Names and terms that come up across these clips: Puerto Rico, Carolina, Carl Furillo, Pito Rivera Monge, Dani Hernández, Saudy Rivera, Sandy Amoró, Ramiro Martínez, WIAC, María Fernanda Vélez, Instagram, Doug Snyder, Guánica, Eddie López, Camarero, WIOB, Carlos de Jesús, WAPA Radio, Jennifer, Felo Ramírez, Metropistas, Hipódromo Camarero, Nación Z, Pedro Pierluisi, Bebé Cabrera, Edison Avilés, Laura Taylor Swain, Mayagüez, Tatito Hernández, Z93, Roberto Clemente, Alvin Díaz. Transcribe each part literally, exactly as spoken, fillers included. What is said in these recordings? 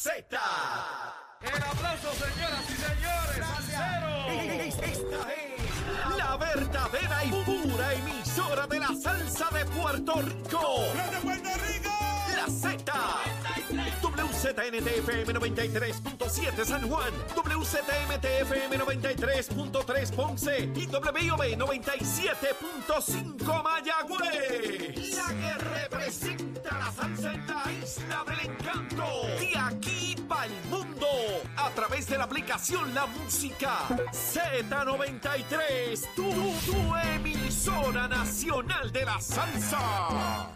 Z. El aplauso, señoras y señores. Esta es la verdadera y pura emisora de la salsa de Puerto Rico. ¡De Puerto Rico! La Z. W Z N T F M noventa y tres punto siete San Juan, W Z M T F M noventa y tres punto tres Ponce y W I O B noventa y siete punto cinco Mayagüez. La que representa la salsa en la isla del encanto. De aquí para el mundo. A través de la aplicación La Música. Z noventa y tres, tu, tu emisora nacional de la salsa.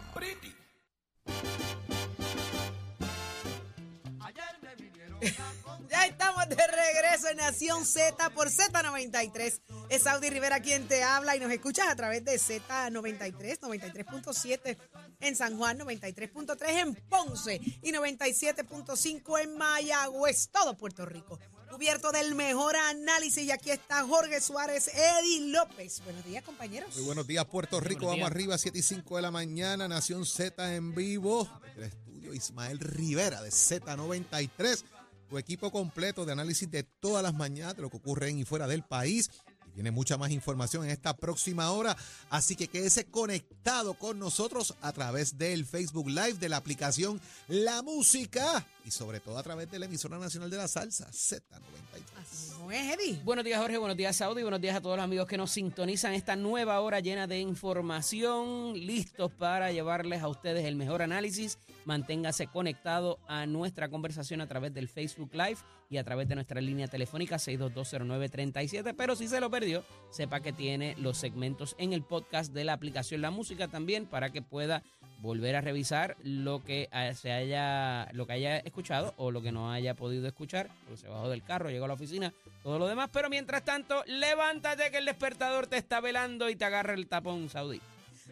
Ya estamos de regreso en Nación Z por Z noventa y tres. Es Saudy Rivera quien te habla y nos escuchas a través de Z noventa y tres, noventa y tres punto siete en San Juan, noventa y tres punto tres en Ponce y noventa y siete punto cinco en Mayagüez, todo Puerto Rico. Cubierto del mejor análisis y aquí está Jorge Suárez, Eddie López. Buenos días, compañeros. Muy buenos días, Puerto Rico. Vamos arriba, siete y cinco de la mañana, Nación Z en vivo. El estudio Ismael Rivera de Z noventa y tres. Tu equipo completo de análisis de todas las mañanas de lo que ocurre en y fuera del país. Y viene mucha más información en esta próxima hora. Así que quédese conectado con nosotros a través del Facebook Live, de la aplicación La Música y sobre todo a través de la emisora nacional de la salsa, Z noventa y tres. Buenos días, Jorge. Buenos días, Saudy. Buenos días a todos los amigos que nos sintonizan esta nueva hora llena de información. Listos para llevarles a ustedes el mejor análisis. Manténgase conectado a nuestra conversación a través del Facebook Live y a través de nuestra línea telefónica seis dos dos cero nueve tres siete. Pero si se lo perdió, sepa que tiene los segmentos en el podcast de la aplicación La Música también para que pueda volver a revisar lo que se haya, lo que haya escuchado o lo que no haya podido escuchar, porque se bajó del carro, llegó a la oficina, todo lo demás. Pero mientras tanto, levántate que el despertador te está velando y te agarra el tapón, Saudy.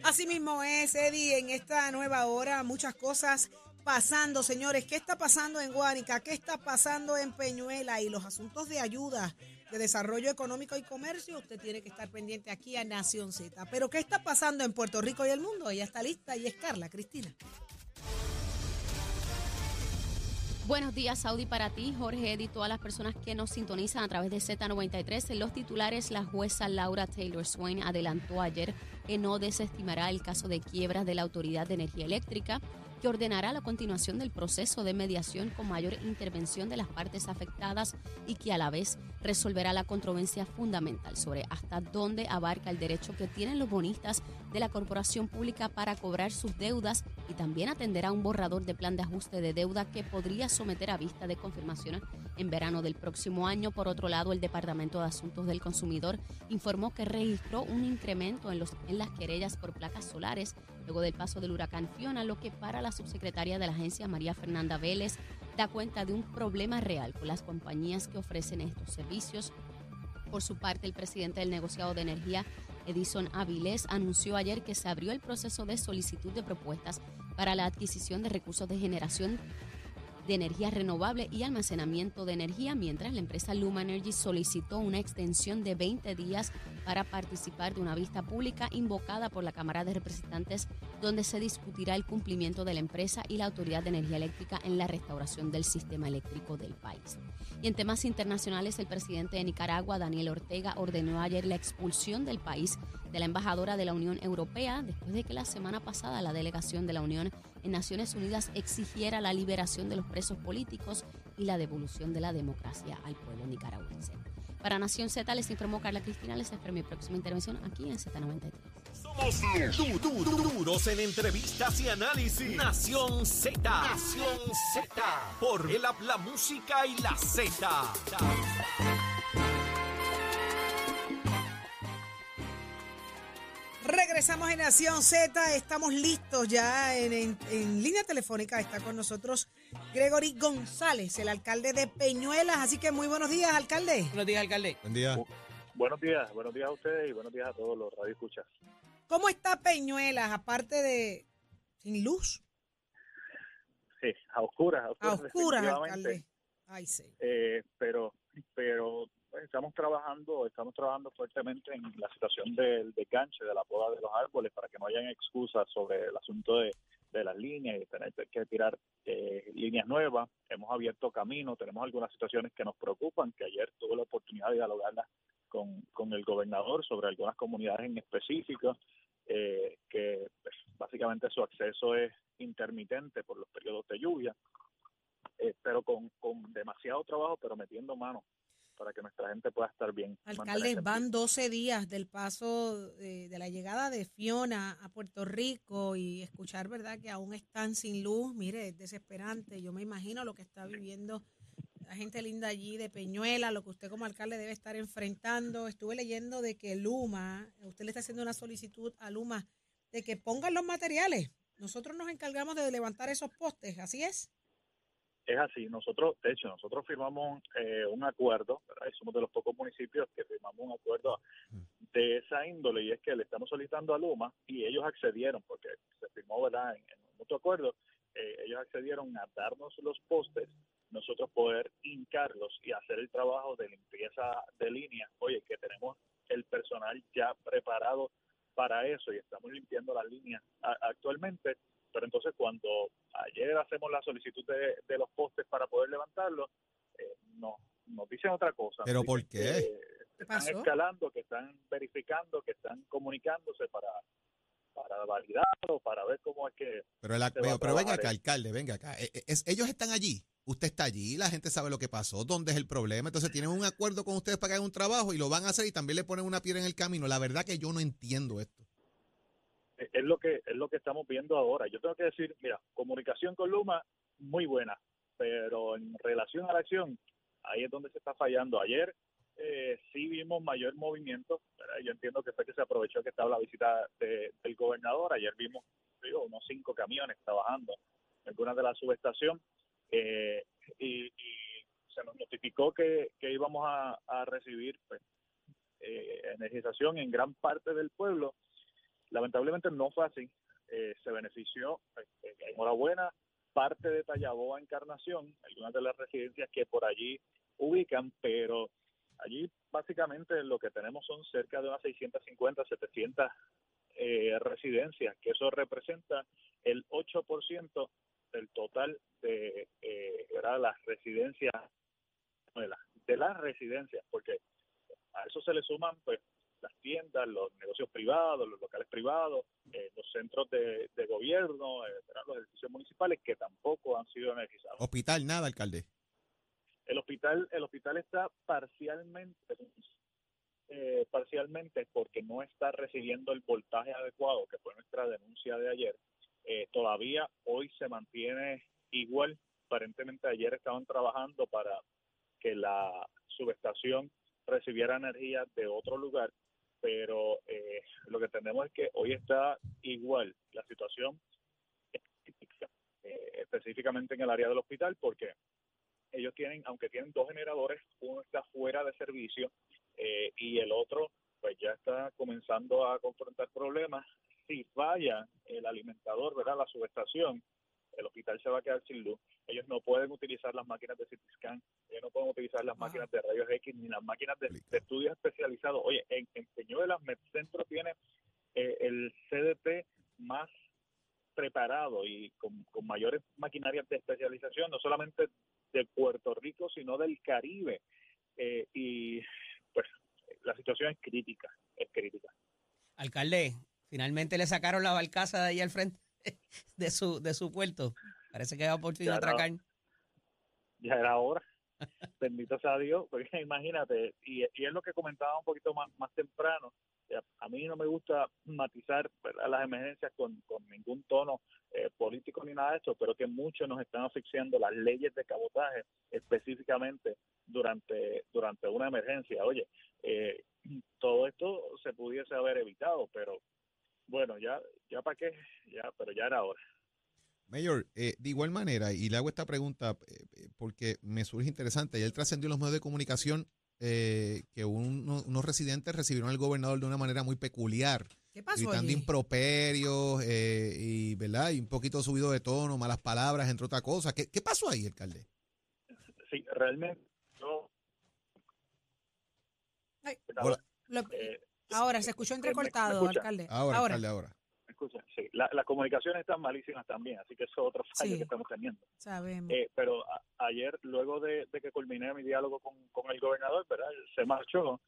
Así mismo es, Eddie, en esta nueva hora muchas cosas pasando, señores. ¿Qué está pasando en Guánica? ¿Qué está pasando en Peñuela? Y los asuntos de ayuda, de desarrollo económico y comercio, usted tiene que estar pendiente aquí a Nación Z. Pero ¿qué está pasando en Puerto Rico y el mundo? Ella está lista y es Carla Cristina. Buenos días, Saudy, para ti, Jorge, Eddie, todas las personas que nos sintonizan a través de Z noventa y tres. En los titulares, la jueza Laura Taylor Swain adelantó ayer que no desestimará el caso de quiebras de la Autoridad de Energía Eléctrica, que ordenará la continuación del proceso de mediación con mayor intervención de las partes afectadas y que a la vez resolverá la controversia fundamental sobre hasta dónde abarca el derecho que tienen los bonistas de la corporación pública para cobrar sus deudas y también atenderá un borrador de plan de ajuste de deuda que podría someter a vista de confirmación en verano del próximo año. Por otro lado, el Departamento de Asuntos del Consumidor informó que registró un incremento en, los, en las querellas por placas solares luego del paso del huracán Fiona, lo que para la subsecretaria de la agencia, María Fernanda Vélez, da cuenta de un problema real con las compañías que ofrecen estos servicios. Por su parte, el presidente del negociado de energía, Edison Avilés, anunció ayer que se abrió el proceso de solicitud de propuestas para la adquisición de recursos de generación de energía renovable y almacenamiento de energía, mientras la empresa Luma Energy solicitó una extensión de veinte días para participar de una vista pública invocada por la Cámara de Representantes, donde se discutirá el cumplimiento de la empresa y la Autoridad de Energía Eléctrica en la restauración del sistema eléctrico del país. Y en temas internacionales, el presidente de Nicaragua, Daniel Ortega, ordenó ayer la expulsión del país de la embajadora de la Unión Europea, después de que la semana pasada la delegación de la Unión en Naciones Unidas exigiera la liberación de los presos políticos y la devolución de la democracia al pueblo nicaragüense. Para Nación Z, les informó Carla Cristina. Les espero mi próxima intervención aquí en Z noventa y tres. Somos du, du, du, duros en entrevistas y análisis. Nación Z. Nación Z. Por el habla, la música y la Z. Regresamos en Nación Z, estamos listos ya en, en, en línea telefónica. Está con nosotros Gregory González, el alcalde de Peñuelas. Así que muy buenos días, alcalde. Buenos días, alcalde. Buen día. Bu- buenos días, buenos días a ustedes y buenos días a todos los radioescuchas. ¿Cómo está Peñuelas, aparte de sin luz? Sí, a oscuras, a oscuras. A oscuras, alcalde. Ay, sí. Eh, pero, pero... Estamos trabajando estamos trabajando fuertemente en la situación del desganche, de la poda de los árboles para que no hayan excusas sobre el asunto de, de las líneas y tener que tirar eh, líneas nuevas. Hemos abierto camino, tenemos algunas situaciones que nos preocupan, que ayer tuve la oportunidad de dialogarlas con, con el gobernador sobre algunas comunidades en específico, eh, que pues, básicamente su acceso es intermitente por los periodos de lluvia, eh, pero con, con demasiado trabajo, pero metiendo mano para que nuestra gente pueda estar bien. Alcalde, van doce días del paso de, de la llegada de Fiona a Puerto Rico y escuchar, ¿verdad?, que aún están sin luz. Mire, es desesperante. Yo me imagino lo que está viviendo la gente linda allí de Peñuela, lo que usted como alcalde debe estar enfrentando. Estuve leyendo de que Luma, usted le está haciendo una solicitud a Luma de que pongan los materiales. Nosotros nos encargamos de levantar esos postes, ¿así es? Es así, nosotros, de hecho, nosotros firmamos eh, un acuerdo, ¿verdad? Y somos de los pocos municipios que firmamos un acuerdo de esa índole, y es que le estamos solicitando a Luma, y ellos accedieron, porque se firmó, ¿verdad?, en, en un mutuo acuerdo, eh, ellos accedieron a darnos los postes, nosotros poder hincarlos y hacer el trabajo de limpieza de líneas. Oye, que tenemos el personal ya preparado para eso, y estamos limpiando las líneas a, actualmente, pero entonces cuando ayer hacemos la solicitud de, de los postes para poder levantarlos, eh, no, nos dicen otra cosa. ¿Pero por qué? Que, eh, ¿Qué pasó? Están escalando, que están verificando, que están comunicándose para, para validarlo, para ver cómo es que... Pero, la, pero, pero venga acá, alcalde, venga acá. Es, es, ellos están allí, usted está allí, la gente sabe lo que pasó, dónde es el problema. Entonces tienen un acuerdo con ustedes para que hagan un trabajo y lo van a hacer y también le ponen una piedra en el camino. La verdad que yo no entiendo esto. Es lo que es lo que estamos viendo ahora. Yo tengo que decir, mira, comunicación con Luma, muy buena, pero en relación a la acción, ahí es donde se está fallando. Ayer eh, sí vimos mayor movimiento, ¿verdad? Yo entiendo que fue que se aprovechó que estaba la visita de, del gobernador. Ayer vimos digo, unos cinco camiones trabajando en algunas de la subestación eh, y, y se nos notificó que, que íbamos a, a recibir pues, eh, energización en gran parte del pueblo. Lamentablemente no fue así, eh, se benefició, eh, enhorabuena, parte de Tallaboa, Encarnación, algunas de las residencias que por allí ubican, pero allí básicamente lo que tenemos son cerca de unas seiscientas cincuenta, setecientas eh, residencias, que eso representa el ocho por ciento del total de eh, las residencias, de las, de las residencias, porque a eso se le suman, pues, las tiendas, los negocios privados, los locales privados, eh, los centros de, de gobierno, eh, los edificios municipales que tampoco han sido energizados. Hospital, nada, alcalde. El hospital, el hospital está parcialmente, eh, parcialmente porque no está recibiendo el voltaje adecuado, que fue nuestra denuncia de ayer. Eh, todavía hoy se mantiene igual. Aparentemente ayer estaban trabajando para que la subestación recibiera energía de otro lugar, pero eh, lo que entendemos es que hoy está igual la situación eh, específicamente en el área del hospital, porque ellos tienen, aunque tienen dos generadores, uno está fuera de servicio eh, y el otro pues ya está comenzando a confrontar problemas. Si falla el alimentador, ¿verdad?, la subestación, el hospital se va a quedar sin luz. Ellos no pueden utilizar las máquinas de C T scan, ellos no pueden utilizar las ah. máquinas de rayos X, ni las máquinas de, de estudios especializados. Oye, en, en Peñuelas, MedCentro tiene eh, el C D T más preparado y con, con mayores maquinarias de especialización, no solamente de Puerto Rico, sino del Caribe. Eh, y pues la situación es crítica, es crítica. Alcalde, finalmente le sacaron la barcaza de ahí al frente de su de su puerto. Parece que va por fin a atracar. Ya era hora. Bendito sea Dios, porque imagínate, y, y es lo que comentaba un poquito más, más temprano. A mí no me gusta matizar, ¿verdad?, las emergencias con, con ningún tono eh, político ni nada de esto, pero que muchos nos están asfixiando las leyes de cabotaje específicamente durante, durante una emergencia. Oye, eh, todo esto se pudiese haber evitado, pero bueno, ya, ya para qué, ya, pero ya era hora. Mayor, eh, de igual manera, y le hago esta pregunta eh, porque me surge interesante, y él trascendió los medios de comunicación eh, que un, unos, unos residentes recibieron al gobernador de una manera muy peculiar. ¿Qué pasó gritando allí? Improperios eh, y, ¿verdad?, y un poquito subido de tono, malas palabras, entre otras cosas. ¿Qué, qué pasó ahí, alcalde? Sí, realmente yo... Ay, Hola. Lo, eh, ahora, se escuchó entrecortado, me, me alcalde. Ahora, ahora, alcalde, ahora. escuchan, sí. La, las comunicaciones están malísimas también, así que eso es otro fallo sí, que estamos teniendo. Sabemos. Eh, pero a, ayer, luego de, de que culminé mi diálogo con, con el gobernador, ¿verdad? Se marchó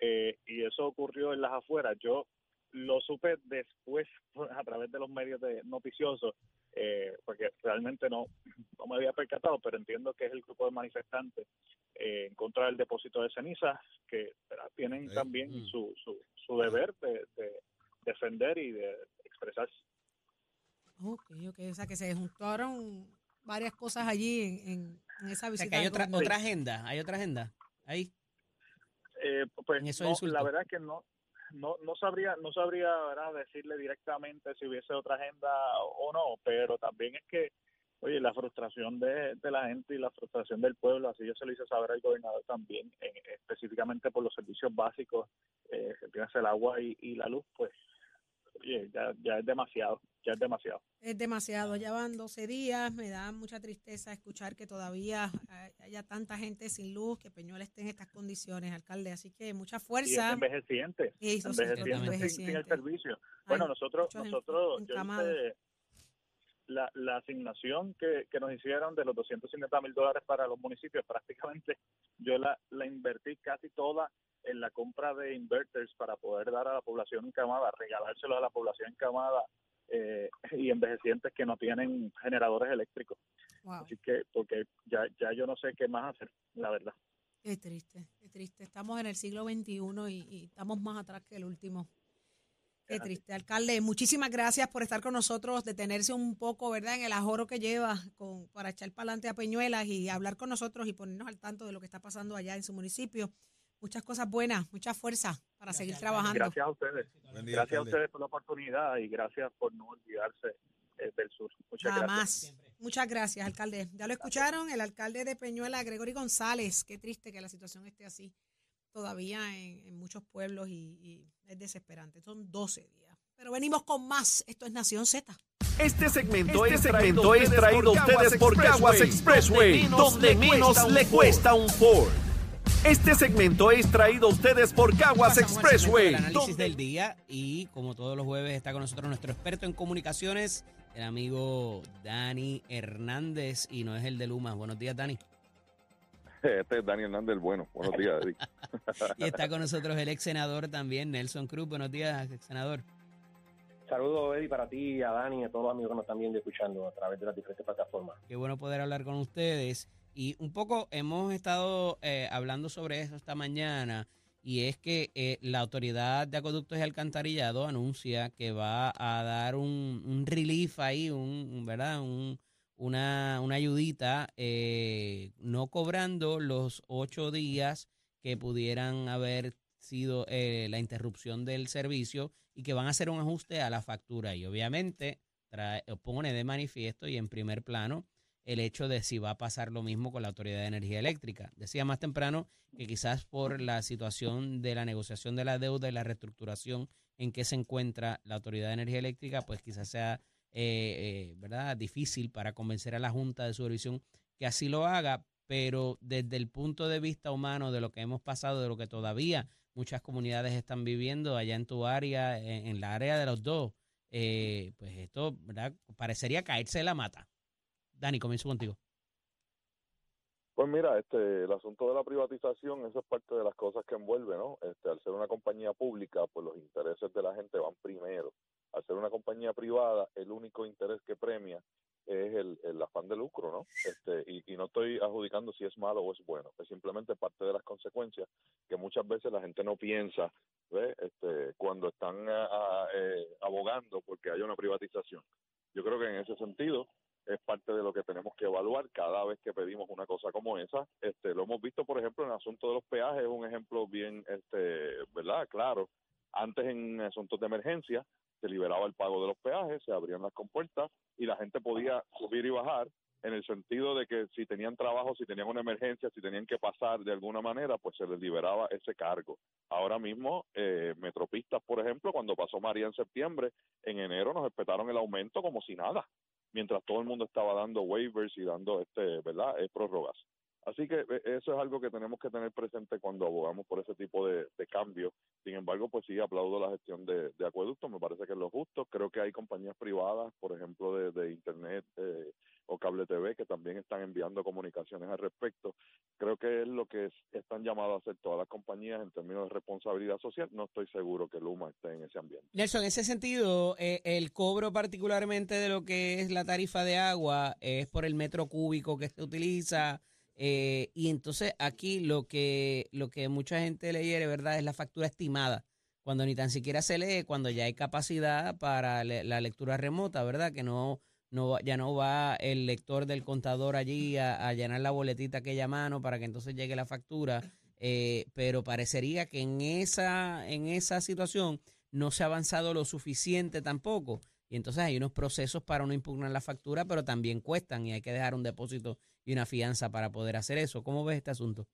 eh, y eso ocurrió en las afueras. Yo lo supe después a través de los medios de noticiosos, eh, porque realmente no, no me había percatado, pero entiendo que es el grupo de manifestantes eh, en contra del depósito de cenizas, que ¿verdad? Tienen sí. también mm. su, su, su deber de... de defender y de expresarse. Ok, ok, o sea que se juntaron varias cosas allí en, en, en esa visita. O sea que hay otra, otra agenda, hay otra agenda ahí. Eh, pues no, la verdad es que no, no, no sabría, no sabría ¿verdad? decirle directamente si hubiese otra agenda o no, pero también es que, oye, la frustración de, de la gente y la frustración del pueblo, así yo se lo hice saber al gobernador también, eh, específicamente por los servicios básicos, eh, que tiene el agua y, y la luz, pues Oye, ya, ya es demasiado, ya es demasiado. Es demasiado, ya van doce días, me da mucha tristeza escuchar que todavía haya tanta gente sin luz, que Peñuelas esté en estas condiciones, alcalde, así que mucha fuerza. Y envejecientes, Eso, envejecientes, envejecientes. Sin, sin el servicio. Ay, bueno, nosotros, nosotros en, yo hice la, la asignación que, que nos hicieron de los doscientos cincuenta mil dólares para los municipios, prácticamente yo la, la invertí casi toda en la compra de inverters para poder dar a la población encamada, regalárselo a la población encamada eh, y envejecientes que no tienen generadores eléctricos. Wow. Así que, porque ya, ya yo no sé qué más hacer, la verdad. Es triste, es triste. Estamos en el siglo veintiuno y, y estamos más atrás que el último. Qué triste, alcalde. Muchísimas gracias por estar con nosotros, detenerse un poco, ¿verdad?, en el ajoro que lleva con, para echar para adelante a Peñuelas y hablar con nosotros y ponernos al tanto de lo que está pasando allá en su municipio. Muchas cosas buenas, mucha fuerza para gracias, seguir trabajando. Gracias a ustedes. Buen día, gracias alcalde. A ustedes por la oportunidad y gracias por no olvidarse del sur. Muchas Jamás. gracias. Muchas gracias, alcalde. Ya lo escucharon, el alcalde de Peñuelas, Gregory González. Qué triste que la situación esté así todavía en, en muchos pueblos y, y es desesperante. Son doce días. Pero venimos con más. Esto es Nación Z. Este segmento, este es, segmento traído es traído a ustedes por Caguas Expressway, Expressway, donde menos le cuesta un Ford. Este segmento es traído a ustedes por Caguas Expressway. El análisis del día y como todos los jueves está con nosotros nuestro experto en comunicaciones, el amigo Dani Hernández y no es el de Luma. Buenos días, Dani. Este es Dani Hernández, el bueno. Buenos días, Eric. Y está con nosotros el ex senador también, Nelson Cruz. Buenos días, ex senador. Saludos, Eddie, para ti, a Dani y a todos los amigos que nos están viendo y escuchando a través de las diferentes plataformas. Qué bueno poder hablar con ustedes. Y un poco hemos estado eh, hablando sobre eso esta mañana y es que eh, la Autoridad de Acueductos y Alcantarillado anuncia que va a dar un, un relief ahí, un, un ¿verdad? Un, una, una ayudita, eh, no cobrando los ocho días que pudieran haber sido eh, la interrupción del servicio y que van a hacer un ajuste a la factura. Y obviamente trae, pone de manifiesto y en primer plano el hecho de si va a pasar lo mismo con la Autoridad de Energía Eléctrica. Decía más temprano que quizás por la situación de la negociación de la deuda y la reestructuración en que se encuentra la Autoridad de Energía Eléctrica, pues quizás sea eh, eh, ¿verdad? difícil para convencer a la Junta de Supervisión que así lo haga, pero desde el punto de vista humano de lo que hemos pasado, de lo que todavía muchas comunidades están viviendo allá en tu área, en, en la área de los dos, eh, pues esto ¿verdad? parecería caerse de la mata. Dani, comienzo contigo. Pues mira, este, el asunto de la privatización, eso es parte de las cosas que envuelve, ¿no? Este, al ser una compañía pública, pues los intereses de la gente van primero. Al ser una compañía privada, el único interés que premia es el, el afán de lucro, ¿no? Este, y, y no estoy adjudicando si es malo o es bueno, es simplemente parte de las consecuencias que muchas veces la gente no piensa, ¿ves? Este, cuando están a, a, eh, abogando porque haya una privatización. Yo creo que en ese sentido es parte de lo que tenemos que evaluar cada vez que pedimos una cosa como esa. Este, lo hemos visto, por ejemplo, en el asunto de los peajes, es un ejemplo bien, este, ¿verdad? Claro, antes en asuntos de emergencia se liberaba el pago de los peajes, se abrían las compuertas y la gente podía subir y bajar en el sentido de que si tenían trabajo, si tenían una emergencia, si tenían que pasar de alguna manera, pues se les liberaba ese cargo. Ahora mismo, eh, Metropistas, por ejemplo, cuando pasó María en septiembre, en enero nos respetaron el aumento como si nada, mientras todo el mundo estaba dando waivers y dando, este, ¿verdad?, eh, prórrogas. Así que eso es algo que tenemos que tener presente cuando abogamos por ese tipo de, de cambios. Sin embargo, pues sí, aplaudo la gestión de, de acueductos, me parece que es lo justo. Creo que hay compañías privadas, por ejemplo, de, de Internet eh, o Cable T V, que también están enviando comunicaciones al respecto. Creo que es lo que es, están llamadas a hacer todas las compañías en términos de responsabilidad social. No estoy seguro que Luma esté en ese ambiente. Nelson, en ese sentido, eh, el cobro particularmente de lo que es la tarifa de agua eh, es por el metro cúbico que se utiliza. Eh, y entonces aquí lo que lo que mucha gente le hiere, ¿verdad?, es la factura estimada, cuando ni tan siquiera se lee, cuando ya hay capacidad para le, la lectura remota, ¿verdad?, que no no ya no va el lector del contador allí a, a llenar la boletita aquella mano para que entonces llegue la factura, eh, pero parecería que en esa en esa situación no se ha avanzado lo suficiente tampoco. Y entonces hay unos procesos para uno impugnar la factura, pero también cuestan y hay que dejar un depósito y una fianza para poder hacer eso. ¿Cómo ves este asunto?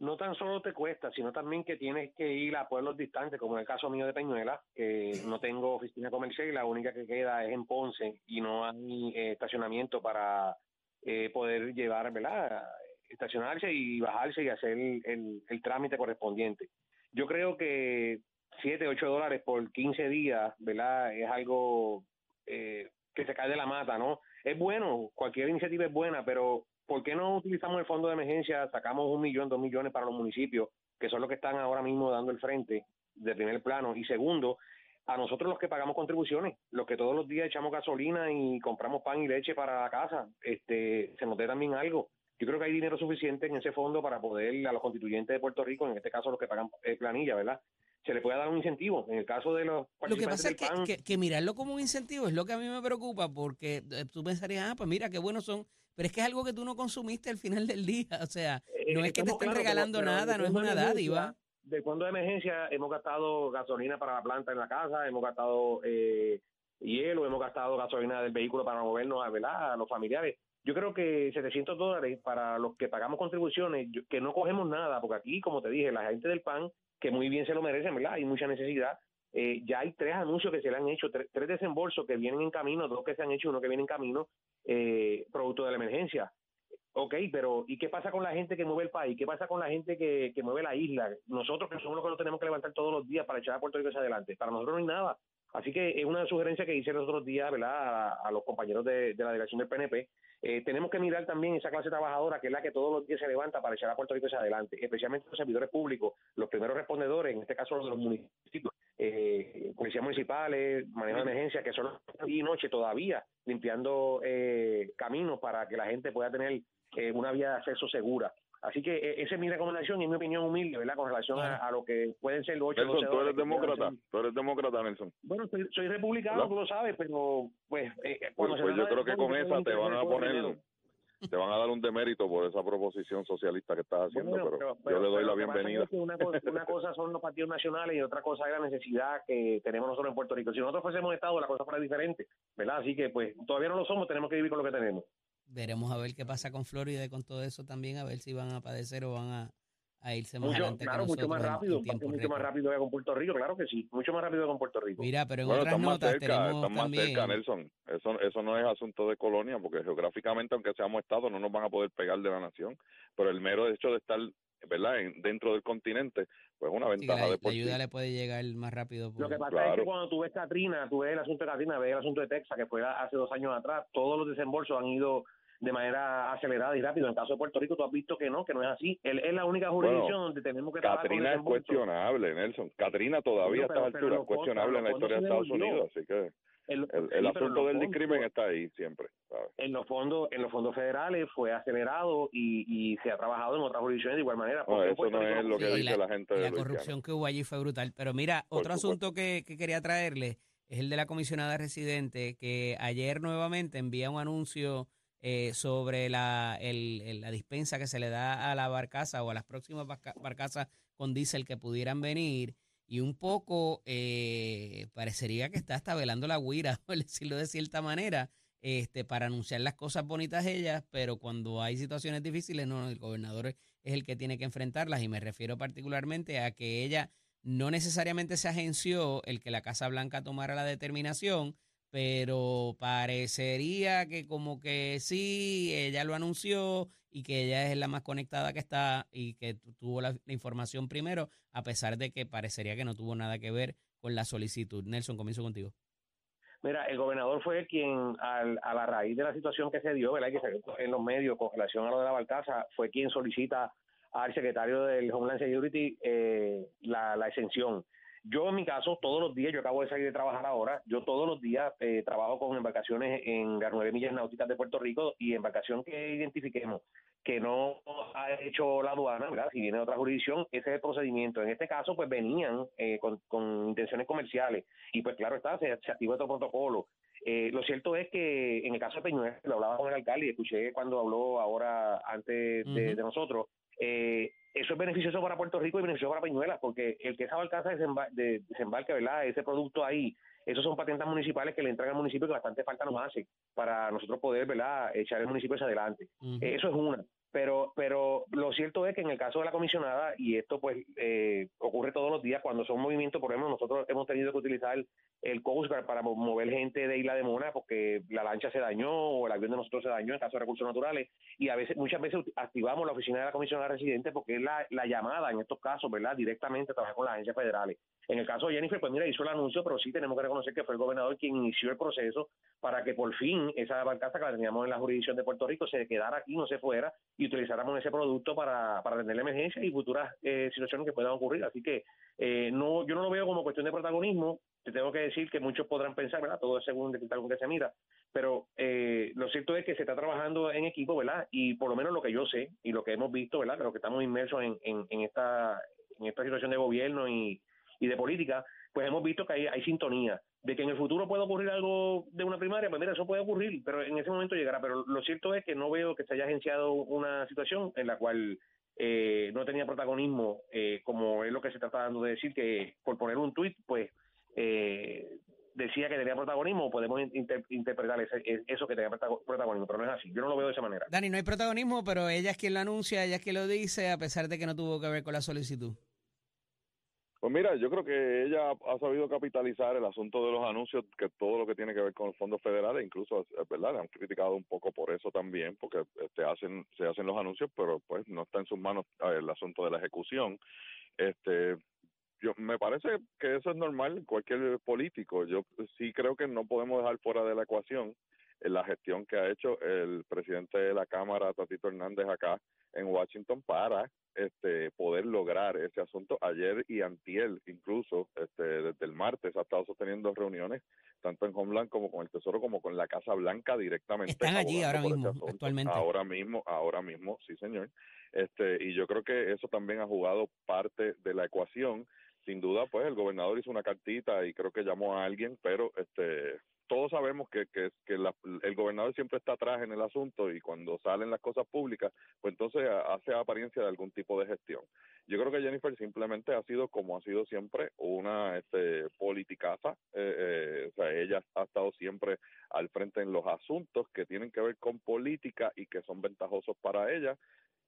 No tan solo te cuesta, sino también que tienes que ir a pueblos distantes, como en el caso mío de Peñuelas, que no tengo oficina comercial y la única que queda es en Ponce y no hay eh, estacionamiento para eh, poder llevar, ¿verdad?, estacionarse y bajarse y hacer el, el, el trámite correspondiente. Yo creo que siete, ocho dólares por quince días, ¿verdad?, es algo eh, que se cae de la mata, ¿no? Es bueno, cualquier iniciativa es buena, pero ¿por qué no utilizamos el fondo de emergencia? Sacamos un millón, dos millones para los municipios, que son los que están ahora mismo dando el frente de primer plano. Y segundo, a nosotros los que pagamos contribuciones, los que todos los días echamos gasolina y compramos pan y leche para la casa, este, se nos dé también algo. Yo creo que hay dinero suficiente en ese fondo para poder a los constituyentes de Puerto Rico, en este caso los que pagan eh, planilla, ¿verdad?, se le puede dar un incentivo. En el caso de los participantes del PAN... Lo que pasa es que, que, que mirarlo como un incentivo es lo que a mí me preocupa, porque tú pensarías, ah, pues mira, qué buenos son, pero es que es algo que tú no consumiste al final del día, o sea, no eh, es que te estén claro, regalando pero, nada, pero no es una dádiva. De cuando de emergencia hemos gastado gasolina para la planta en la casa, hemos gastado eh, hielo, hemos gastado gasolina del vehículo para movernos a, ¿verdad?, a los familiares. Yo creo que setecientos dólares para los que pagamos contribuciones, que no cogemos nada, porque aquí, como te dije, la gente del PAN, que muy bien se lo merecen, ¿verdad?, hay mucha necesidad. Eh, ya hay tres anuncios que se le han hecho, tres, tres desembolsos que vienen en camino, dos que se han hecho, uno que viene en camino, eh, producto de la emergencia. Ok, pero ¿y qué pasa con la gente que mueve el país? ¿Qué pasa con la gente que, que mueve la isla? Nosotros que somos los que nos tenemos que levantar todos los días para echar a Puerto Rico hacia adelante. Para nosotros no hay nada. Así que es una sugerencia que hice los otros días, ¿verdad?, a, a los compañeros de, de la dirección del P N P. Eh, tenemos que mirar también esa clase trabajadora que es la que todos los días se levanta para echar a Puerto Rico hacia adelante, especialmente los servidores públicos, los primeros respondedores, en este caso los de los municipios, eh, policías municipales, manejo de emergencia, que son día y noche todavía limpiando eh, caminos para que la gente pueda tener eh, una vía de acceso segura. Así que eh, esa es mi recomendación y es mi opinión humilde, ¿verdad?, con relación a, a lo que pueden ser los ocho. Nelson, doce, tú eres demócrata, tú eres demócrata, Nelson. Bueno, soy, soy republicano, ¿verdad?, tú lo sabes, pero pues... Eh, pues, pues yo creo que con esa te van a poner, te van a dar un demérito por esa proposición socialista que estás haciendo, bueno, pero, pero, pero yo le doy la bienvenida. Es que una, cosa, una cosa son los partidos nacionales y otra cosa es la necesidad que tenemos nosotros en Puerto Rico. Si nosotros fuésemos Estado, la cosa fuera diferente, ¿verdad? Así que pues todavía no lo somos, tenemos que vivir con lo que tenemos. Veremos a ver qué pasa con Florida y con todo eso también, a ver si van a padecer o van a, a irse más mucho, adelante. Claro, mucho más rápido, mucho récord. Más rápido que con Puerto Rico, claro que sí, mucho más rápido que con Puerto Rico. Mira, pero en bueno, otras están notas más cerca, están más también... cerca, Nelson. Eso, eso no es asunto de colonia, porque geográficamente, aunque seamos Estado, no nos van a poder pegar de la nación, pero el mero hecho de estar, ¿verdad?, en, dentro del continente, pues una sí, ventaja la, de por sí. La ayuda le puede llegar más rápido. Por... Lo que pasa claro. es que cuando tú ves Katrina, tú ves el asunto de Katrina, ves el asunto de Texas, que fue hace dos años atrás, todos los desembolsos han ido de manera acelerada y rápido. En el caso de Puerto Rico, tú has visto que no, que no es así. Él es la única jurisdicción bueno, donde tenemos que trabajar. Katrina es cuestionable, Nelson. Katrina todavía pero, a estas alturas es cuestionable en la historia de Estados Unidos, así que... El, el, el sí, asunto del discrimen está ahí siempre, ¿sabes? En los fondos en los fondos federales fue acelerado y, y se ha trabajado en otras jurisdicciones de igual manera. No, eso no es lo que dice la, la gente. La corrupción que hubo allí fue brutal. Pero mira, otro asunto que, que quería traerle es el de la comisionada residente, que ayer nuevamente envía un anuncio eh, sobre la, el, el, la dispensa que se le da a la barcaza o a las próximas barca, barcazas con diésel que pudieran venir. Y un poco eh, parecería que está hasta velando la guira, por decirlo de cierta manera, este para anunciar las cosas bonitas de ellas, pero cuando hay situaciones difíciles, no, el gobernador es el que tiene que enfrentarlas. Y me refiero particularmente a que ella no necesariamente se agenció el que la Casa Blanca tomara la determinación, pero parecería que como que sí, ella lo anunció y que ella es la más conectada que está y que tuvo la, la información primero, a pesar de que parecería que no tuvo nada que ver con la solicitud. Nelson, comienzo contigo. Mira, el gobernador fue quien, al, a la raíz de la situación que se dio, ¿verdad?, que salió en los medios con relación a lo de la Baltaza, fue quien solicita al secretario del Homeland Security eh, la, la exención. Yo, en mi caso, todos los días, yo acabo de salir de trabajar ahora, yo todos los días eh, trabajo con embarcaciones en las nueve millas náuticas de Puerto Rico y embarcación que identifiquemos que no ha hecho la aduana, ¿verdad?, si viene de otra jurisdicción, ese es el procedimiento. En este caso, pues venían eh, con, con intenciones comerciales y pues claro está, se, se activó este protocolo. Eh, lo cierto es que en el caso de Peñuelas, lo hablaba con el alcalde y escuché cuando habló ahora antes de, uh-huh. de nosotros, eh, eso es beneficioso para Puerto Rico y beneficioso para Peñuelas, porque el que esa barcaza desembar- de, desembarque, ¿verdad?, ese producto ahí, esos son patentes municipales que le entregan al municipio, que bastante falta nos hace para nosotros poder, ¿verdad?, echar el municipio hacia adelante. Uh-huh. Eh, eso es una. Pero pero lo cierto es que en el caso de la comisionada, y esto pues eh, ocurre todos los días, cuando son movimientos, por ejemplo, nosotros hemos tenido que utilizar el Coast Guard para mover gente de Isla de Mona porque la lancha se dañó o el avión de nosotros se dañó en caso de recursos naturales, y a veces muchas veces activamos la oficina de la comisionada residente porque es la, la llamada en estos casos, ¿verdad?, directamente a trabajar con las agencias federales. En el caso de Jennifer, pues mira, hizo el anuncio, pero sí tenemos que reconocer que fue el gobernador quien inició el proceso para que por fin esa barcaza que la teníamos en la jurisdicción de Puerto Rico se quedara aquí, no se fuera, y utilizáramos ese producto para, para atender la emergencia y futuras eh, situaciones que puedan ocurrir. Así que eh, no, yo no lo veo como cuestión de protagonismo. Te tengo que decir que muchos podrán pensar, ¿verdad?, todo es según el cristal con que se mira, pero eh, lo cierto es que se está trabajando en equipo, ¿verdad?, y por lo menos lo que yo sé y lo que hemos visto, ¿verdad?, lo que estamos inmersos en, en, en, esta, en esta situación de gobierno y y de política, pues hemos visto que hay, hay sintonía, de que en el futuro puede ocurrir algo de una primaria, pues mira, eso puede ocurrir, pero en ese momento llegará, pero lo cierto es que no veo que se haya agenciado una situación en la cual eh, no tenía protagonismo, eh, como es lo que se está tratando de decir, que por poner un tuit, pues eh, decía que tenía protagonismo, podemos inter- interpretar ese, eso que tenía protagonismo, pero no es así, yo no lo veo de esa manera. Dani, no hay protagonismo, pero ella es quien lo anuncia, ella es quien lo dice, a pesar de que no tuvo que ver con la solicitud. Pues mira, yo creo que ella ha sabido capitalizar el asunto de los anuncios, que todo lo que tiene que ver con los fondos federales, incluso, ¿verdad?, le han criticado un poco por eso también, porque este, hacen se hacen los anuncios, pero pues no está en sus manos el asunto de la ejecución. Este, yo me parece que eso es normal en cualquier político. Yo sí creo que no podemos dejar fuera de la ecuación la gestión que ha hecho el presidente de la Cámara, Tatito Hernández, acá en Washington, para este poder lograr ese asunto. Ayer y antier, incluso este, desde el martes, ha estado sosteniendo reuniones tanto en Homeland como con el Tesoro, como con la Casa Blanca directamente. Están allí ahora mismo, este actualmente. Ahora mismo, ahora mismo, sí señor. Este, y yo creo que eso también ha jugado parte de la ecuación. Sin duda, pues el gobernador hizo una cartita y creo que llamó a alguien, pero este todos sabemos que, que, que la, el gobernador siempre está atrás en el asunto y cuando salen las cosas públicas, pues entonces hace apariencia de algún tipo de gestión. Yo creo que Jennifer simplemente ha sido, como ha sido siempre, una este, politicaza. Eh, eh, o sea, ella ha estado siempre al frente en los asuntos que tienen que ver con política y que son ventajosos para ella.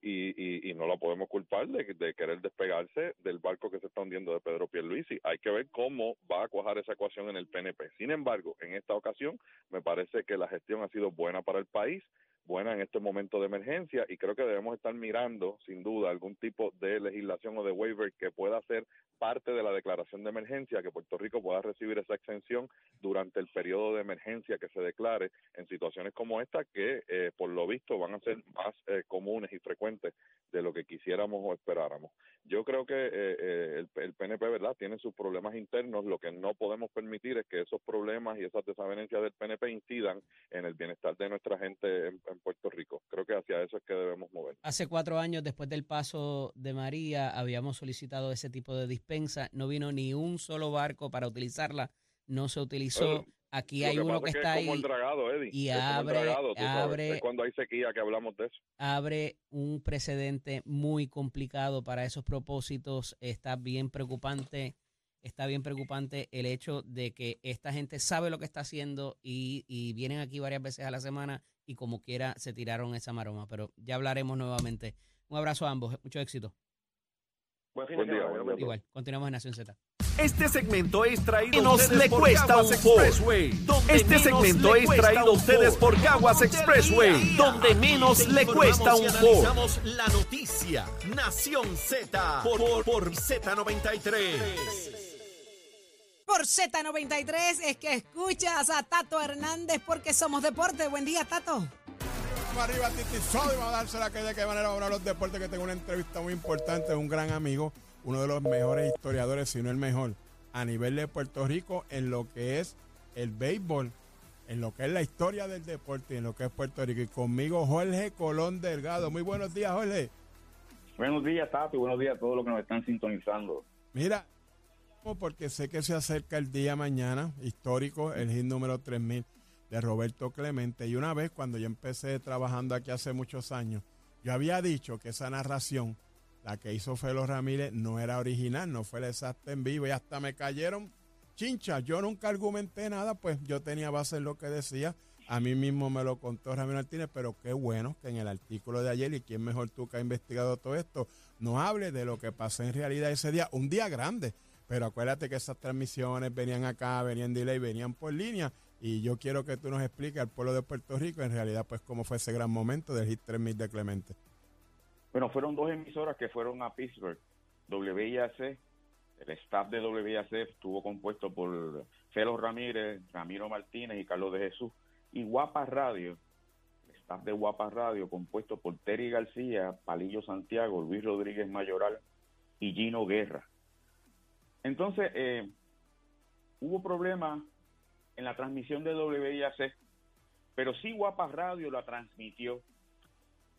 Y, y, y no la podemos culpar de, de querer despegarse del barco que se está hundiendo de Pedro Pierluisi. Hay que ver cómo va a cuajar esa ecuación en el P N P. Sin embargo, en esta ocasión me parece que la gestión ha sido buena para el país, buena en este momento de emergencia, y creo que debemos estar mirando, sin duda, algún tipo de legislación o de waiver que pueda ser parte de la declaración de emergencia, que Puerto Rico pueda recibir esa exención durante el periodo de emergencia que se declare en situaciones como esta, que eh, por lo visto van a ser más eh, comunes y frecuentes de lo que quisiéramos o esperáramos. Yo creo que eh, eh, el, el P N P, ¿verdad?, tiene sus problemas internos. Lo que no podemos permitir es que esos problemas y esas desavenencias del P N P incidan en el bienestar de nuestra gente en, en Puerto Rico. Creo que hacia eso es que debemos mover. Hace cuatro años, después del paso de María, habíamos solicitado ese tipo de dispensa. No vino ni un solo barco para utilizarla. No se utilizó. Bueno, aquí hay uno que, que está es como ahí el dragado, Eddie. Y es abre, como el dragado, tú abre sabes. Es cuando hay sequía que hablamos de eso. Abre un precedente muy complicado para esos propósitos. Está bien preocupante, está bien preocupante el hecho de que esta gente sabe lo que está haciendo y, y vienen aquí varias veces a la semana y como quiera se tiraron esa maroma. Pero ya hablaremos nuevamente. Un abrazo a ambos, mucho éxito. Buen fin de semana. Igual, continuamos en Nación Z. Este segmento es traído a ustedes por Caguas Expressway. Este segmento es traído a ustedes por Caguas Expressway, donde menos le cuesta un Ford. Analizamos la noticia. Nación Z por, por, por Z noventa y tres. Por Z noventa y tres es que escuchas a Tato Hernández porque somos deporte. Buen día, Tato. Arriba, Titi Soy. Vamos a dársela que de qué manera vamos a hablar de los deportes, que tengo una entrevista muy importante de un gran amigo, uno de los mejores historiadores, si no el mejor, a nivel de Puerto Rico en lo que es el béisbol, en lo que es la historia del deporte y en lo que es Puerto Rico. Y conmigo Jorge Colón Delgado. Muy buenos días, Jorge. Buenos días, Tato, y buenos días a todos los que nos están sintonizando. Mira, porque sé que se acerca el día mañana histórico, el hit número tres mil de Roberto Clemente, y una vez cuando yo empecé trabajando aquí hace muchos años, yo había dicho que esa narración, la que hizo Felo Ramírez, no era original, no fue la exacta en vivo, y hasta me cayeron chinchas. Yo nunca argumenté nada, pues yo tenía base en lo que decía, a mí mismo me lo contó Ramiro Martínez, pero qué bueno que en el artículo de ayer, y quién mejor tú que ha investigado todo esto, nos hable de lo que pasó en realidad ese día, un día grande. Pero acuérdate que esas transmisiones venían acá, venían delay, venían por línea. Y yo quiero que tú nos expliques al pueblo de Puerto Rico, en realidad, pues, cómo fue ese gran momento del Hit tres mil de Clemente. Bueno, fueron dos emisoras que fueron a Pittsburgh. W I A C, el staff de W I A C estuvo compuesto por Felo Ramírez, Ramiro Martínez y Carlos de Jesús. Y WAPA Radio, el staff de WAPA Radio, compuesto por Terry García, Palillo Santiago, Luis Rodríguez Mayoral y Gino Guerra. Entonces, eh, hubo problemas en la transmisión de W I A C, pero sí WAPA Radio la transmitió.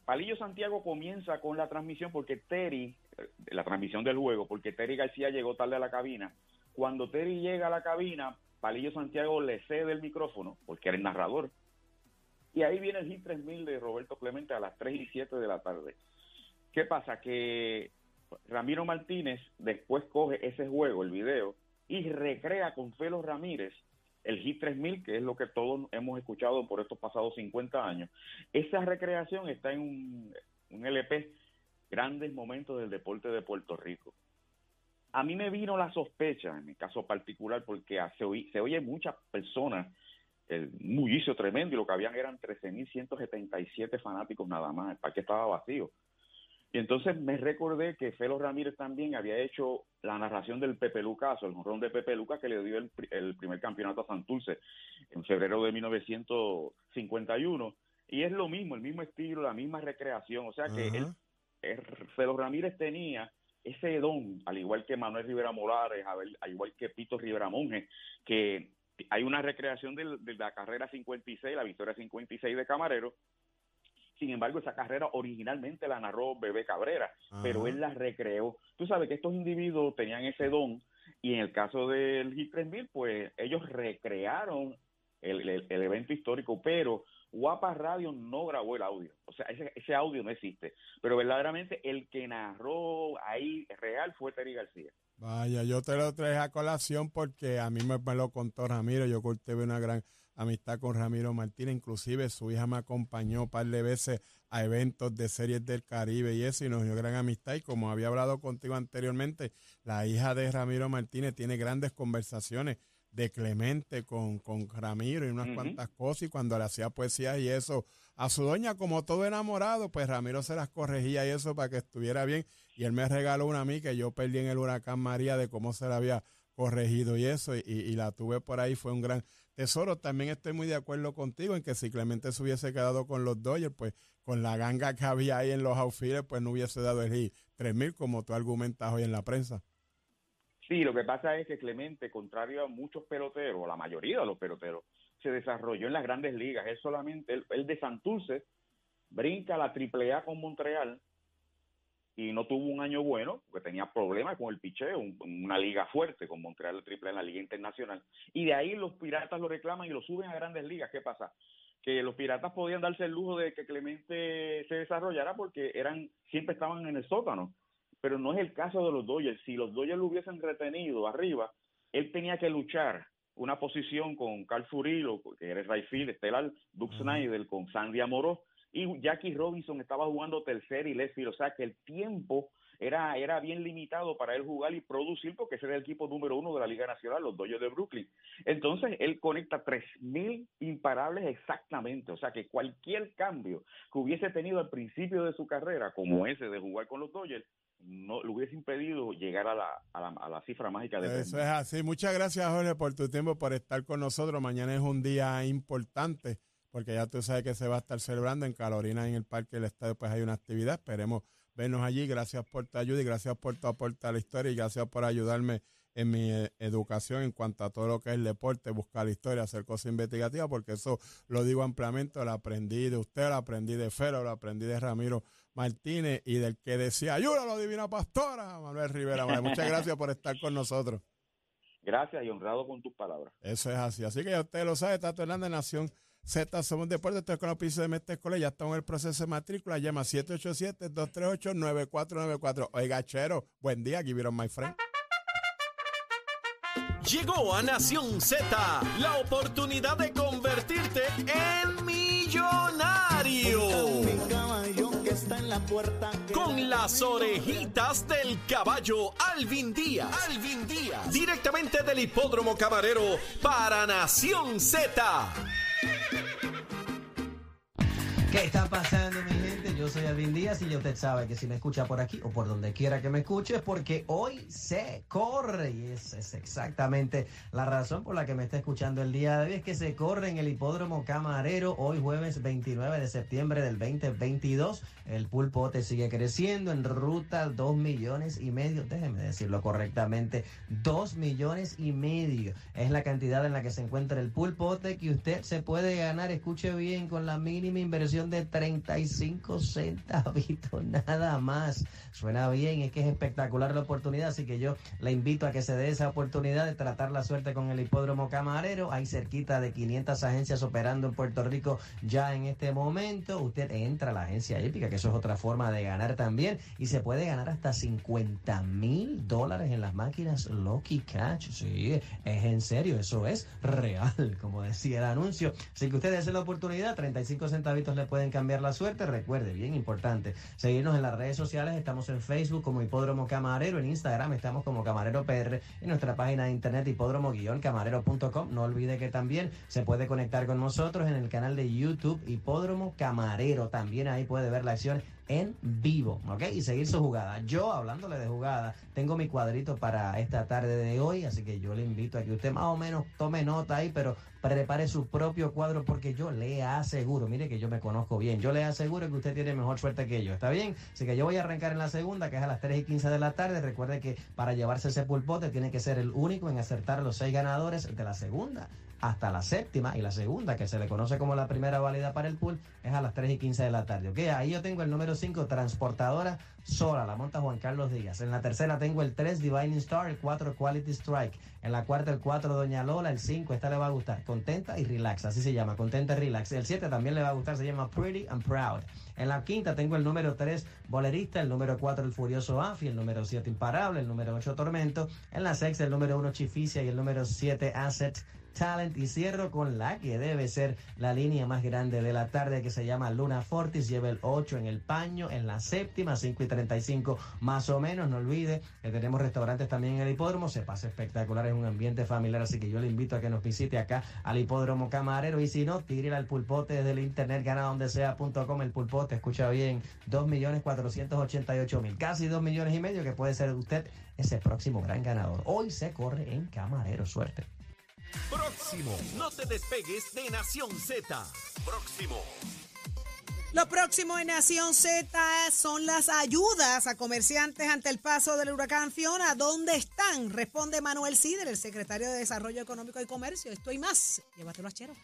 Palillo Santiago comienza con la transmisión porque Terry, la transmisión del juego, porque Terry García llegó tarde a la cabina. Cuando Terry llega a la cabina, Palillo Santiago le cede el micrófono, porque era el narrador. Y ahí viene el Hit tres mil de Roberto Clemente a las tres y siete de la tarde. ¿Qué pasa? Que Ramiro Martínez después coge ese juego, el video, y recrea con Felo Ramírez el Hit tres mil, que es lo que todos hemos escuchado por estos pasados cincuenta años. Esa recreación está en un, un L P, Grandes Momentos del Deporte de Puerto Rico. A mí me vino la sospecha, en mi caso particular, porque se, oí, se oye muchas personas, el bullicio tremendo, y lo que habían eran trece mil ciento setenta y siete fanáticos nada más, el parque estaba vacío. Y entonces me recordé que Felo Ramírez también había hecho la narración del Pepe Lucas, el jonrón de Pepe Lucas que le dio el, el primer campeonato a Santurce en febrero de mil novecientos cincuenta y uno. Y es lo mismo, el mismo estilo, la misma recreación. O sea que uh-huh. él, él, Felo Ramírez tenía ese don, al igual que Manuel Rivera Morales, al igual que Pito Rivera Monge, que hay una recreación del, de la carrera cincuenta y seis, la victoria cincuenta y seis de Camarero. Sin embargo, esa carrera originalmente la narró Bebé Cabrera, ajá, pero él la recreó. Tú sabes que estos individuos tenían ese don, y en el caso del Hit tres mil, pues ellos recrearon el, el, el evento histórico, pero WAPA Radio no grabó el audio. O sea, ese, ese audio no existe. Pero verdaderamente el que narró ahí real fue Terry García. Vaya, yo te lo traje a colación porque a mí me, me lo contó Ramiro. Yo corté una gran amistad con Ramiro Martínez, inclusive su hija me acompañó un par de veces a eventos de series del Caribe y eso, y nos dio gran amistad. Y como había hablado contigo anteriormente, la hija de Ramiro Martínez tiene grandes conversaciones de Clemente con, con Ramiro y unas uh-huh. cuantas cosas, y cuando le hacía poesía y eso, a su doña, como todo enamorado, pues Ramiro se las corregía y eso para que estuviera bien, y él me regaló una a mí que yo perdí en el huracán María de cómo se la había corregido y eso, y, y la tuve por ahí, fue un gran tesoro. También estoy muy de acuerdo contigo en que si Clemente se hubiese quedado con los Dodgers, pues con la ganga que había ahí en los outfielders, pues no hubiese dado el Hit tres mil, como tú argumentas hoy en la prensa. Sí, lo que pasa es que Clemente, contrario a muchos peloteros, la mayoría de los peloteros, se desarrolló en las grandes ligas. Él solamente, él, él de Santurce, brinca la Triple A con Montreal, y no tuvo un año bueno, porque tenía problemas con el picheo, un, una liga fuerte con Montreal, la Triple A en la liga internacional. Y de ahí los Piratas lo reclaman y lo suben a grandes ligas. ¿Qué pasa? Que los Piratas podían darse el lujo de que Clemente se desarrollara porque eran siempre estaban en el sótano. Pero no es el caso de los Dodgers. Si los Dodgers lo hubiesen retenido arriba, él tenía que luchar una posición con Carl Furillo, que era el right field estelar, Doug Snyder, con Sandy Amoró, y Jackie Robinson estaba jugando tercera y left field, o sea que el tiempo era, era bien limitado para él jugar y producir, porque ese era el equipo número uno de la Liga Nacional, los Dodgers de Brooklyn. Entonces, él conecta tres mil imparables exactamente, o sea que cualquier cambio que hubiese tenido al principio de su carrera, como ese de jugar con los Dodgers, no le hubiese impedido llegar a la, a la, a la cifra mágica de Eso premio. Es así. Muchas gracias, Jorge, por tu tiempo, por estar con nosotros. Mañana es un día importante, porque ya tú sabes que se va a estar celebrando en Carolina, en el Parque del Estadio, pues hay una actividad. Esperemos vernos allí. Gracias por tu ayuda y gracias por tu aporte a la historia y gracias por ayudarme en mi eh, educación en cuanto a todo lo que es el deporte, buscar la historia, hacer cosas investigativas, porque eso lo digo ampliamente, lo aprendí de usted, lo aprendí de Felo, lo aprendí de Ramiro Martínez y del que decía, ayúdalo, divina pastora, Manuel Rivera. Manuel, muchas gracias por estar con nosotros. Gracias y honrado con tus palabras. Eso es así. Así que ya usted lo sabe, Tato Hernández, Nación Z, somos deporte, estoy con los pisos de Mestre Escolar, ya estamos en el proceso de matrícula, llama siete ocho siete, dos tres ocho, nueve cuatro nueve cuatro. Oiga, chero, buen día, give it on my friend. Llegó a Nación Z la oportunidad de convertirte en millonario. Con las orejitas del caballo Alvin Díaz. Alvin Díaz. Directamente del Hipódromo Camarero para Nación Z. ¿Qué está pasando, mi gente? Yo soy Alvin Díaz y ya usted sabe que si me escucha por aquí o por donde quiera que me escuche es porque hoy se corre, y esa es exactamente la razón por la que me está escuchando el día de hoy, es que se corre en el Hipódromo Camarero hoy jueves veintinueve de septiembre del veinte veintidós. El pulpote sigue creciendo en ruta dos millones y medio, déjeme decirlo correctamente, dos millones y medio es la cantidad en la que se encuentra el pulpote que usted se puede ganar, escuche bien, con la mínima inversión de treinta y cinco centavitos, nada más. Suena bien, es que es espectacular la oportunidad, así que yo le invito a que se dé esa oportunidad de tratar la suerte con el Hipódromo Camarero. Hay cerquita de quinientas agencias operando en Puerto Rico ya en este momento. Usted entra a la agencia hípica, que eso es otra forma de ganar también, y se puede ganar hasta cincuenta mil dólares en las máquinas Lucky Catch. Sí, es en serio, eso es real, como decía el anuncio. Así que ustedes den la oportunidad, treinta y cinco centavitos le pueden cambiar la suerte. Recuerde, bien importante, seguirnos en las redes sociales. Estamos en Facebook como Hipódromo Camarero, en Instagram estamos como Camarero P R, en nuestra página de internet hipódromo guion camarero punto com. No olvide que también se puede conectar con nosotros en el canal de YouTube Hipódromo Camarero, también ahí puede ver la acción en vivo, ¿ok? Y seguir su jugada. Yo, hablándole de jugada, tengo mi cuadrito para esta tarde de hoy, así que yo le invito a que usted más o menos tome nota ahí, pero prepare su propio cuadro, porque yo le aseguro, mire que yo me conozco bien, yo le aseguro que usted tiene mejor suerte que yo, ¿está bien? Así que yo voy a arrancar en la segunda, que es a las tres y quince de la tarde. Recuerde que para llevarse ese pulpote tiene que ser el único en acertar los seis ganadores de la segunda hasta la séptima, y la segunda, que se le conoce como la primera válida para el pool, es a las tres y quince de la tarde, ¿ok? Ahí yo tengo el número cinco, Transportadora Sola, la monta Juan Carlos Díaz. En la tercera tengo el tres, Divining Star, el cuatro, Quality Strike. En la cuarta, el cuatro, Doña Lola, el cinco, esta le va a gustar, Contenta y Relax, así se llama, Contenta y Relax. El siete también le va a gustar, se llama Pretty and Proud. En la quinta tengo el número tres, Bolerista, el número cuatro, El Furioso Afi, el número siete, Imparable, el número ocho, Tormento. En la sexta, el número uno, Chificia, y el número siete, Asset Talent. Y cierro con la que debe ser la línea más grande de la tarde, que se llama Luna Fortis, lleva el ocho en el paño, en la séptima, cinco y treinta y cinco más o menos. No olvide que tenemos restaurantes también en el hipódromo, se pasa espectacular, es un ambiente familiar, así que yo le invito a que nos visite acá al Hipódromo Camarero, y si no, tírela al pulpote desde el internet, gana donde sea punto com, el pulpote, escucha bien, dos millones cuatrocientos ochenta y ocho mil, casi dos millones y medio, que puede ser usted ese próximo gran ganador. Hoy se corre en Camarero, suerte. Próximo. No te despegues de Nación Z. Próximo. Lo próximo en Nación Z son las ayudas a comerciantes ante el paso del huracán Fiona. ¿Dónde están? Responde Manuel Sider, el secretario de Desarrollo Económico y Comercio. Esto y más. Llévatelo a Chero.